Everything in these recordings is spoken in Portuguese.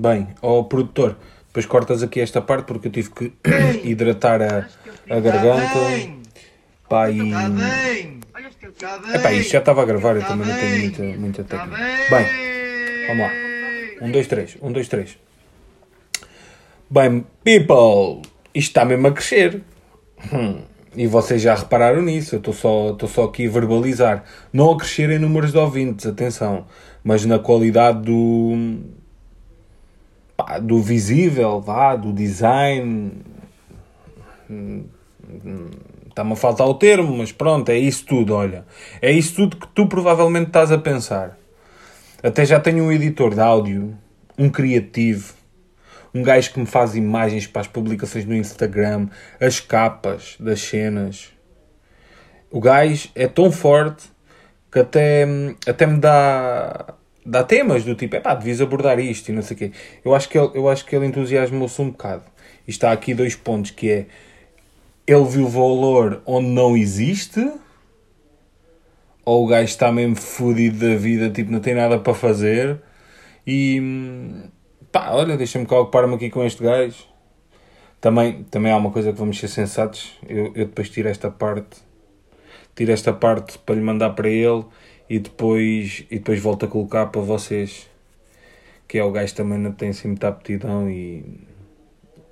Bem, ó produtor, depois cortas aqui esta parte porque eu tive que hidratar a garganta. Pá, e... Epá, isto já estava a gravar, eu também não tenho muita técnica. Bem, vamos lá. 1, 2, 3. Bem, people, isto está mesmo a crescer. E vocês já repararam nisso, eu estou só aqui a verbalizar. Não a crescer em números de ouvintes, atenção, mas na qualidade do visível, do design. Está-me a faltar o termo, mas pronto, é isso tudo, olha. É isso tudo que tu provavelmente estás a pensar. Até já tenho um editor de áudio, um criativo, um gajo que me faz imagens para as publicações no Instagram, as capas das cenas. O gajo é tão forte que até me dá temas do tipo, devias abordar isto e não sei o quê. Eu acho que ele entusiasmou-se um bocado. E está aqui 2 pontos, que é... Ele viu valor onde não existe? Ou o gajo está mesmo fodido da vida, tipo, não tem nada para fazer? E... pá, olha, deixa-me ocupar-me aqui com este gajo. Também há uma coisa que vamos ser sensatos. Eu depois tiro esta parte para lhe mandar para ele e depois volto a colocar para vocês. Que é o gajo também não tem assim muita aptidão e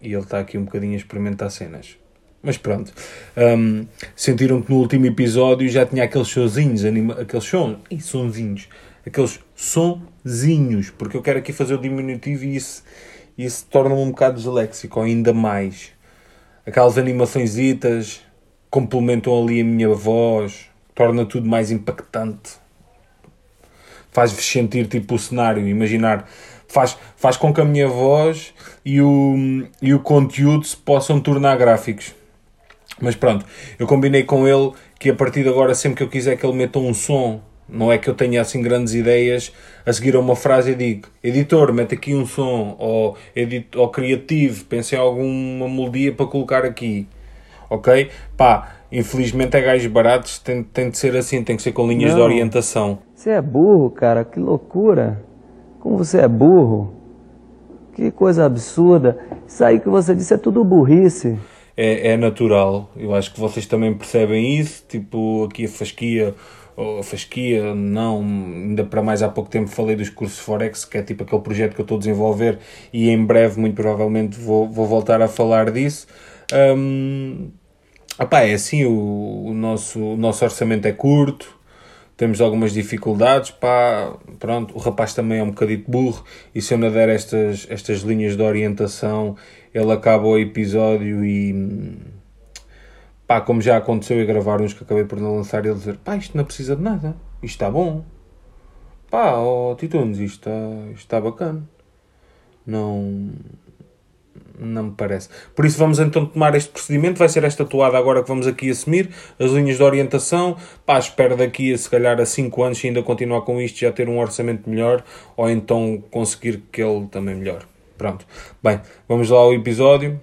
ele está aqui um bocadinho a experimentar cenas. Mas pronto, sentiram que no último episódio já tinha aqueles sonzinhos, porque eu quero aqui fazer o diminutivo e isso torna-me um bocado disléxico, ainda mais. Aquelas animaçõesitas complementam ali a minha voz, torna tudo mais impactante. Faz-vos sentir tipo o cenário, imaginar... Faz com que a minha voz e o conteúdo se possam tornar gráficos. Mas pronto, eu combinei com ele que a partir de agora, sempre que eu quiser que ele meta um som, não é que eu tenha assim grandes ideias, a seguir a uma frase eu digo, editor, mete aqui um som, ou criativo, pensei em alguma melodia para colocar aqui, ok? Pá, infelizmente é gajos baratos, tem de ser assim, tem que ser com linhas de orientação. Você é burro, cara, que loucura! Como você é burro, que coisa absurda, isso aí que você disse é tudo burrice. É natural, eu acho que vocês também percebem isso, tipo, aqui a fasquia, não, ainda para mais há pouco tempo falei dos cursos Forex, que é tipo aquele projeto que eu estou a desenvolver e em breve, muito provavelmente, vou voltar a falar disso. É assim, o nosso orçamento é curto. Temos algumas dificuldades, pronto, o rapaz também é um bocadito burro e se eu não der estas linhas de orientação, ele acaba o episódio e, como já aconteceu, eu gravar uns que acabei por não lançar e ele dizer, isto não precisa de nada, isto está bom, Titunes, isto está bacana, não me parece. Por isso vamos então tomar este procedimento, vai ser esta toada agora que vamos aqui assumir, as linhas de orientação, espero daqui a se calhar a 5 anos, se ainda continuar com isto, já ter um orçamento melhor, ou então conseguir que ele também melhore. Pronto, bem, vamos lá ao episódio.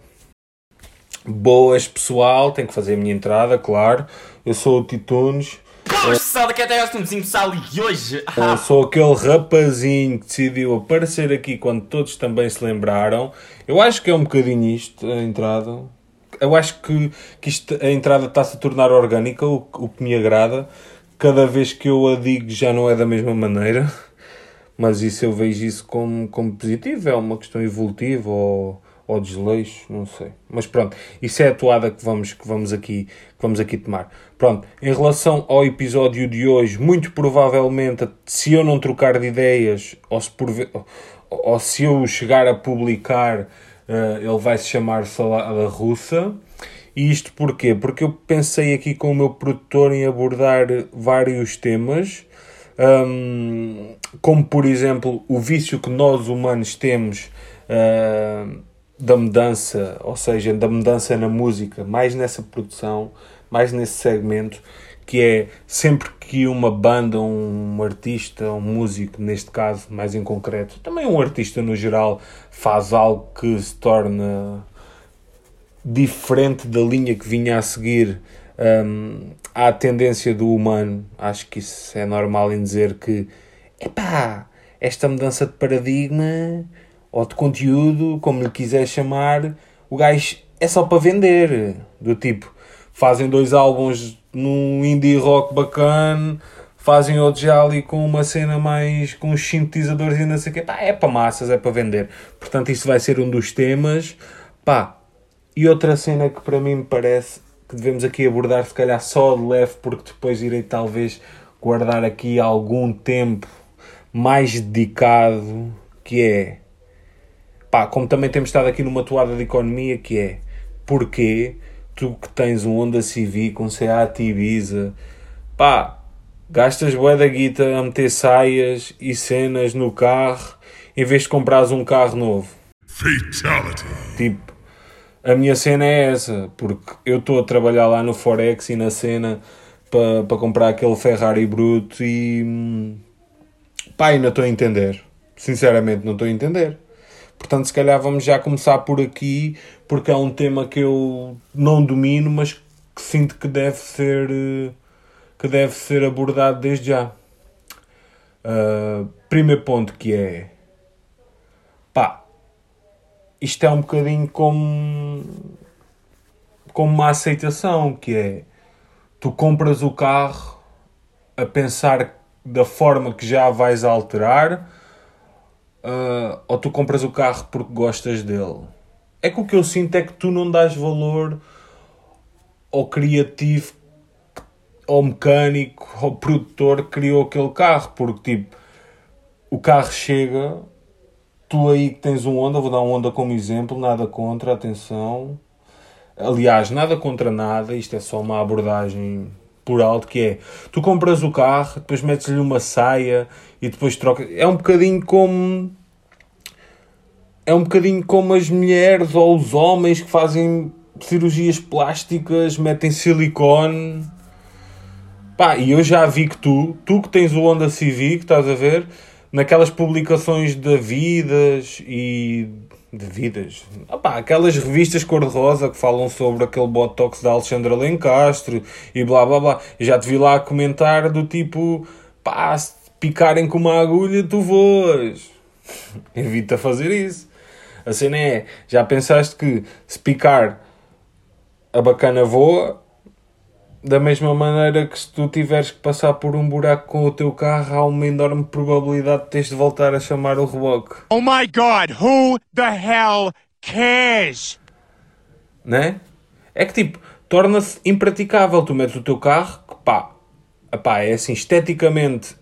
Boas pessoal, tenho que fazer a minha entrada, claro, eu sou o Titunes. Sou aquele rapazinho que decidiu aparecer aqui quando todos também se lembraram. Eu acho que é um bocadinho isto, a entrada. Eu acho que a entrada está-se a tornar orgânica, o que me agrada. Cada vez que eu a digo já não é da mesma maneira. Mas isso eu vejo isso como positivo, é uma questão evolutiva ou desleixo, não sei. Mas pronto, isso é a toada que vamos aqui tomar. Pronto, em relação ao episódio de hoje, muito provavelmente, se eu não trocar de ideias, ou se eu chegar a publicar, ele vai se chamar Salada Russa. E isto porquê? Porque eu pensei aqui com o meu produtor em abordar vários temas, como por exemplo, o vício que nós humanos temos... da mudança, ou seja, da mudança na música, mais nessa produção, mais nesse segmento, que é sempre que uma banda, um artista, um músico, neste caso mais em concreto, também um artista no geral, faz algo que se torna diferente da linha que vinha a seguir, há a tendência do humano, acho que isso é normal em dizer que, esta mudança de paradigma... ou de conteúdo, como lhe quiser chamar, o gajo é só para vender. Do tipo, fazem 2 álbuns num indie rock bacana, fazem outro já ali com uma cena mais, com os sintetizadores e não sei o quê. Pá, é para massas, é para vender. Portanto, isso vai ser um dos temas. Pá, e outra cena que para mim me parece que devemos aqui abordar, se calhar só de leve, porque depois irei talvez guardar aqui algum tempo mais dedicado, que é, pá, como também temos estado aqui numa toada de economia, que é, porquê tu que tens um Honda Civic, um SEAT Ibiza, pá, gastas bué da guita a meter saias e cenas no carro, em vez de comprares um carro novo? Fatality. Tipo, a minha cena é essa, porque eu estou a trabalhar lá no Forex e na cena para comprar aquele Ferrari bruto e, pá, ainda estou a entender. Sinceramente, não estou a entender. Portanto, se calhar vamos já começar por aqui, porque é um tema que eu não domino, mas que sinto que deve ser abordado desde já. Primeiro ponto, que é, pá, isto é um bocadinho como uma aceitação, que é, tu compras o carro a pensar da forma que já vais alterar, ou tu compras o carro porque gostas dele. É que o que eu sinto é que tu não dás valor ao criativo, ao mecânico, ao produtor que criou aquele carro, porque tipo, o carro chega. Tu aí que tens um Honda, vou dar um Honda como exemplo, nada contra, atenção. Aliás, nada contra nada, isto é só uma abordagem por alto, que é, tu compras o carro, depois metes-lhe uma saia e depois trocas. É um bocadinho como as mulheres ou os homens que fazem cirurgias plásticas, metem silicone. Pá, e eu já vi que tu que tens o Honda Civic, estás a ver, naquelas publicações de Vidas e... de Vidas? Opá, aquelas revistas cor-de-rosa que falam sobre aquele botox da Alexandra Lencastre e blá blá blá. Eu já te vi lá comentar do tipo, pá, se te picarem com uma agulha, tu voas. Evita fazer isso. A cena é, já pensaste que se picar a bacana voa? Da mesma maneira que se tu tiveres que passar por um buraco com o teu carro, há uma enorme probabilidade de teres de voltar a chamar o reboque. Oh my God, who the hell cares? Né? É que tipo, torna-se impraticável. Tu metes o teu carro, que pá, é assim, esteticamente,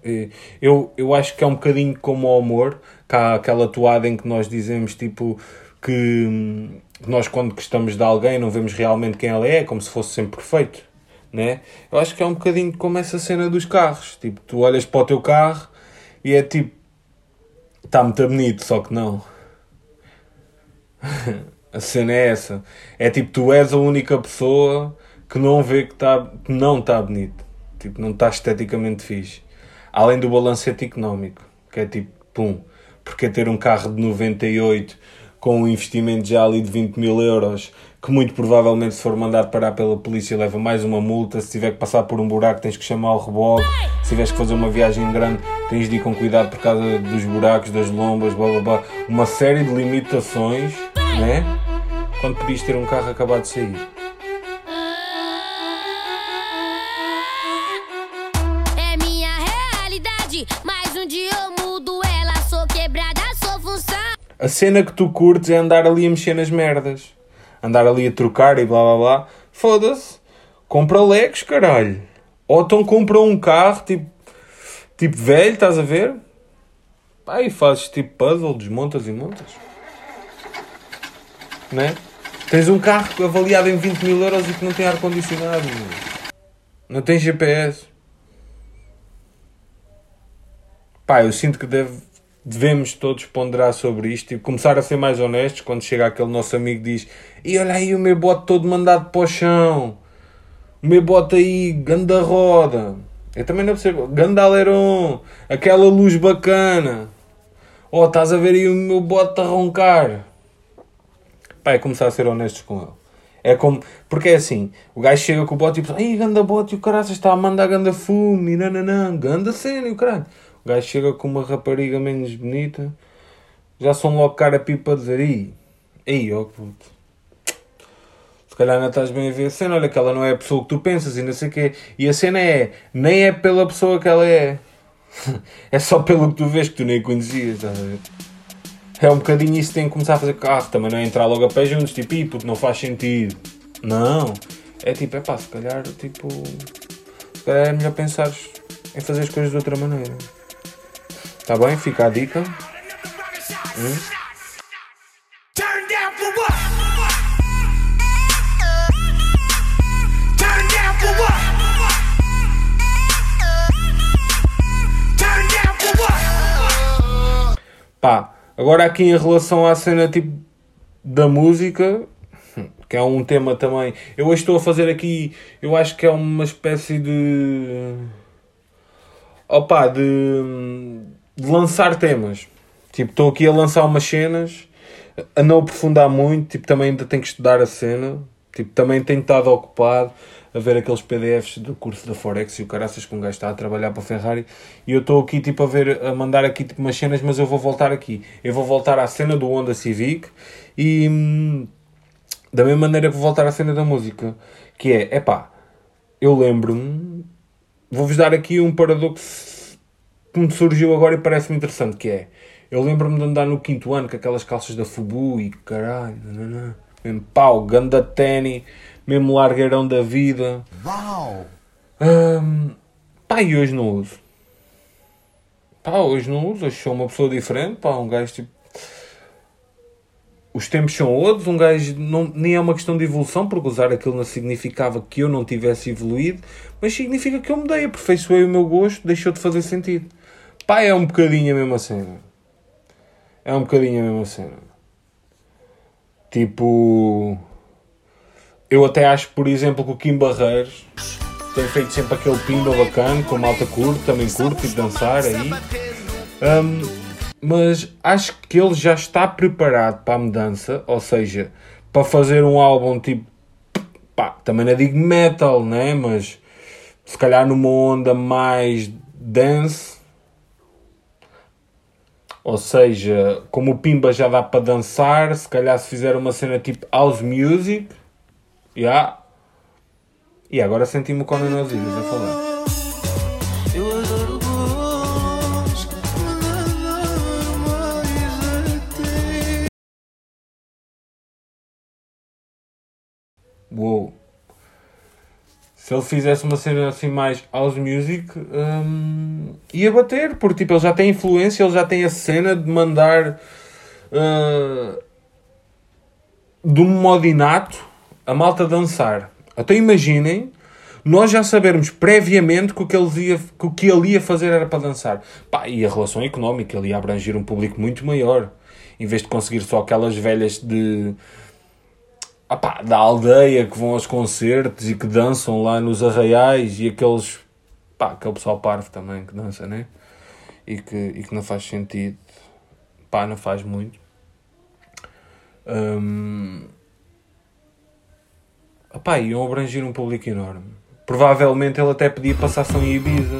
eu acho que é um bocadinho como o amor, que há aquela toada em que nós dizemos tipo, que nós quando gostamos de alguém não vemos realmente quem ela é, como se fosse sempre perfeito. Né? Eu acho que é um bocadinho como essa cena dos carros, tipo, tu olhas para o teu carro e é tipo, está muito bonito, só que não. A cena é essa, é tipo, tu és a única pessoa que não vê que não está bonito, tipo, não está esteticamente fixe, além do balancete económico, que é tipo, pum, porque ter um carro de 98 com um investimento já ali de 20.000 euros, que muito provavelmente, se for mandado parar pela polícia, leva mais uma multa. Se tiver que passar por um buraco, tens que chamar o reboque. Se tiveres que fazer uma viagem grande, tens de ir com cuidado por causa dos buracos, das lombas, blá blá blá. Uma série de limitações, né? Quando podias ter um carro acabado de sair. É minha realidade, mais um dia eu mudo ela. Sou quebrada, sou função. A cena que tu curtes é andar ali a mexer nas merdas. Andar ali a trocar e blá blá blá. Foda-se. Compra Lexus, caralho. Ou então compra um carro tipo velho, estás a ver? Pá, e fazes tipo puzzle, desmontas e montas. Né? Tens um carro avaliado em 20.000 euros e que não tem ar-condicionado. Não tem GPS. Pá, eu sinto que devemos todos ponderar sobre isto e começar a ser mais honestos quando chega aquele nosso amigo que diz, e olha aí o meu bote todo mandado para o chão, o meu bote aí, ganda roda, eu também não percebo, ganda aleron, aquela luz bacana, oh, estás a ver aí o meu bote a roncar. Pá, é começar a ser honestos com ele. É como, porque é assim, o gajo chega com o bote e pensa, ai, ganda bote, e o caraças está a mandar ganda fume, nananã, ganda cena, e o caralho. O gajo chega com uma rapariga menos bonita já são logo cara pipa a dizer, ei, ó, puto, se calhar não estás bem a ver a cena, olha que ela não é a pessoa que tu pensas e não sei o quê. E a cena é, nem é pela pessoa que ela é, é só pelo que tu vês que tu nem conhecias, estás a ver? É um bocadinho isso que tem que começar a fazer, também não é entrar logo a pé juntos, tipo, puto, não faz sentido. Não, é tipo, é pá, se calhar é melhor pensar em fazer as coisas de outra maneira. Tá bem? Fica a dica. Pá, agora aqui em relação à cena tipo da música, que é um tema também, eu hoje estou a fazer aqui, eu acho que é uma espécie de de lançar temas, tipo, estou aqui a lançar umas cenas, a não aprofundar muito, tipo, também ainda tenho que estudar a cena, tipo, também tenho estado ocupado a ver aqueles PDFs do curso da Forex e o caraças que um gajo está a trabalhar para a Ferrari, e eu estou aqui, tipo, a mandar aqui, tipo, umas cenas, mas eu vou voltar aqui, eu vou voltar à cena do Honda Civic e... da mesma maneira que vou voltar à cena da música, que é, eu lembro-me, vou-vos dar aqui um paradoxo que me surgiu agora e parece-me interessante, que é, eu lembro-me de andar no 5º ano com aquelas calças da Fubu e caralho, mesmo pau, ganda tênis, mesmo largueirão da vida. Uau! E hoje não uso. Hoje sou uma pessoa diferente, um gajo tipo... Os tempos são outros, um gajo não, nem é uma questão de evolução, porque usar aquilo não significava que eu não tivesse evoluído, mas significa que eu mudei, aperfeiçoei o meu gosto, deixou de fazer sentido. É um bocadinho a mesma cena. Tipo... Eu até acho, por exemplo, que o Kim Barreiros tem feito sempre aquele pimba bacana, com malta curta, também curto, e dançar aí. Mas acho que ele já está preparado para a mudança, ou seja, para fazer um álbum tipo, também não digo metal, né? Mas se calhar numa onda mais dance, ou seja, como o Pimba já dá para dançar, se calhar se fizer uma cena tipo house music, e agora senti-me o Conan nos ídolos a falar. Uou. Se ele fizesse uma cena assim mais house music, ia bater, porque tipo, ele já tem influência, ele já tem a cena de mandar de um modo inato a malta dançar. Até imaginem nós já sabermos previamente que o que ele ia fazer era para dançar. E a relação económica, ele ia abranger um público muito maior, em vez de conseguir só aquelas velhas de... da aldeia que vão aos concertos e que dançam lá nos arraiais e aqueles... aquele pessoal parvo também que dança, né? E que não faz sentido. Não faz muito. Iam abranger um público enorme. Provavelmente ele até podia passar-se em Ibiza.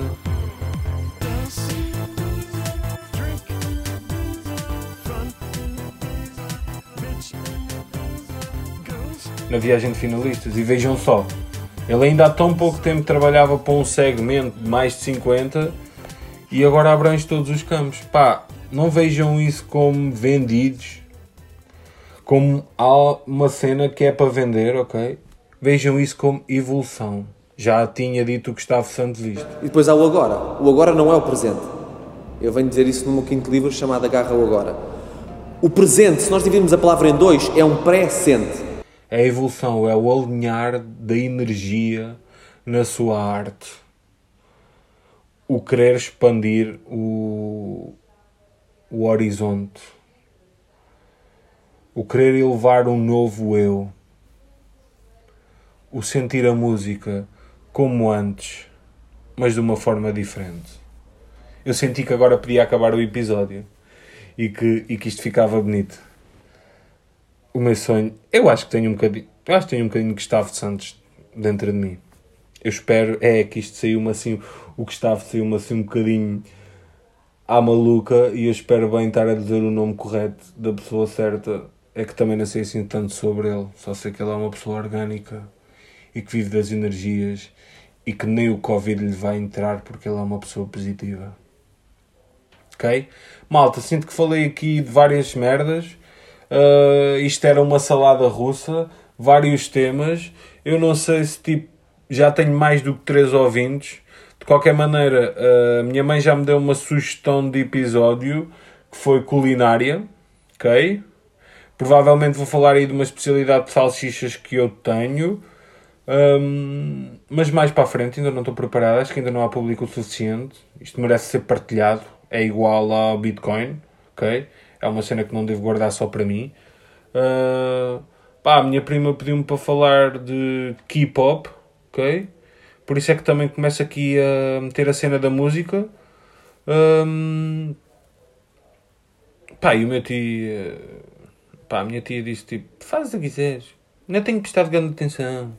Na viagem de finalistas, e vejam só, ele ainda há tão pouco tempo trabalhava para um segmento de mais de 50 e agora abrange todos os campos. Não vejam isso como vendidos, como uma cena que é para vender, ok? Vejam isso como evolução. Já tinha dito o Gustavo Santos isto. E depois há o agora. O agora não é o presente. Eu venho dizer isso no meu 5º livro chamado Agarra o Agora. O presente, se nós dividirmos a palavra em 2, é um presente. É a evolução, é o alinhar da energia na sua arte. O querer expandir o horizonte. O querer elevar um novo eu. O sentir a música como antes, mas de uma forma diferente. Eu senti que agora podia acabar o episódio e que isto ficava bonito. O meu sonho... Eu acho que tenho um bocadinho de Gustavo Santos dentro de mim. Eu espero... É que isto saiu-me assim... O Gustavo saiu-me assim um bocadinho... à maluca, e eu espero bem estar a dizer o nome correto da pessoa certa. É que também não sei assim tanto sobre ele, só sei que ele é uma pessoa orgânica e que vive das energias e que nem o Covid lhe vai entrar porque ele é uma pessoa positiva. Ok? Malta, sinto que falei aqui de várias merdas. Isto era uma salada russa, vários temas. Eu não sei se tipo já tenho mais do que 3 ouvintes. De qualquer maneira, a minha mãe já me deu uma sugestão de episódio que foi culinária. Ok? Provavelmente vou falar aí de uma especialidade de salsichas que eu tenho, mas mais para a frente, ainda não estou preparado, acho que ainda não há público o suficiente, isto merece ser partilhado, é igual ao Bitcoin, ok? É uma cena que não devo guardar só para mim. Pá, a minha prima pediu-me para falar de K-pop, ok? Por isso é que também começo aqui a meter a cena da música. Pá, e o meu tio... Pá, a minha tia disse tipo, faz o que quiseres, não tenho prestado grande atenção,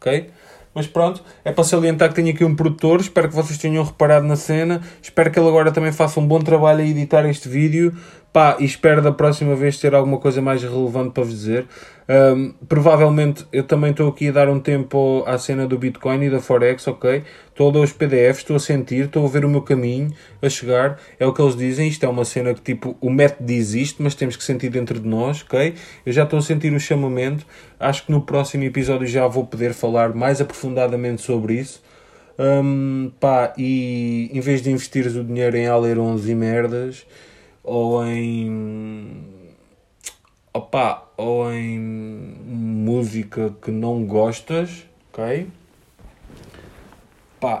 ok? Mas pronto, é para salientar que tenho aqui um produtor, espero que vocês tenham reparado na cena, espero que ele agora também faça um bom trabalho a editar este vídeo, pá, e espero da próxima vez ter alguma coisa mais relevante para vos dizer. Provavelmente eu também estou aqui a dar um tempo à cena do Bitcoin e da Forex, ok? Estou a ler os PDFs, estou a sentir, estou a ver o meu caminho a chegar, é o que eles dizem, isto é uma cena que tipo, o método existe, mas temos que sentir dentro de nós, ok? Eu já estou a sentir o chamamento, acho que no próximo episódio já vou poder falar mais aprofundadamente sobre isso. Pá, e em vez de investires o dinheiro em alerons e merdas, ou em... Opa, ou em música que não gostas, ok? Pá,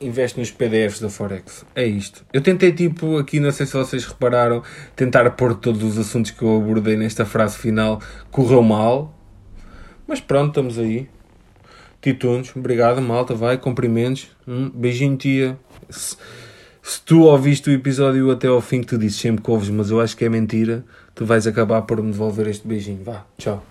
investe nos PDFs da Forex. É isto. Eu tentei, tipo, aqui, não sei se vocês repararam, tentar pôr todos os assuntos que eu abordei nesta frase final. Correu mal. Mas pronto, estamos aí. Titunes, obrigado, malta, vai, cumprimentos. Beijinho, tia. Se tu ouviste o episódio até ao fim, que tu dizes sempre que ouves, mas eu acho que é mentira, tu vais acabar por me devolver este beijinho. Vá, tchau.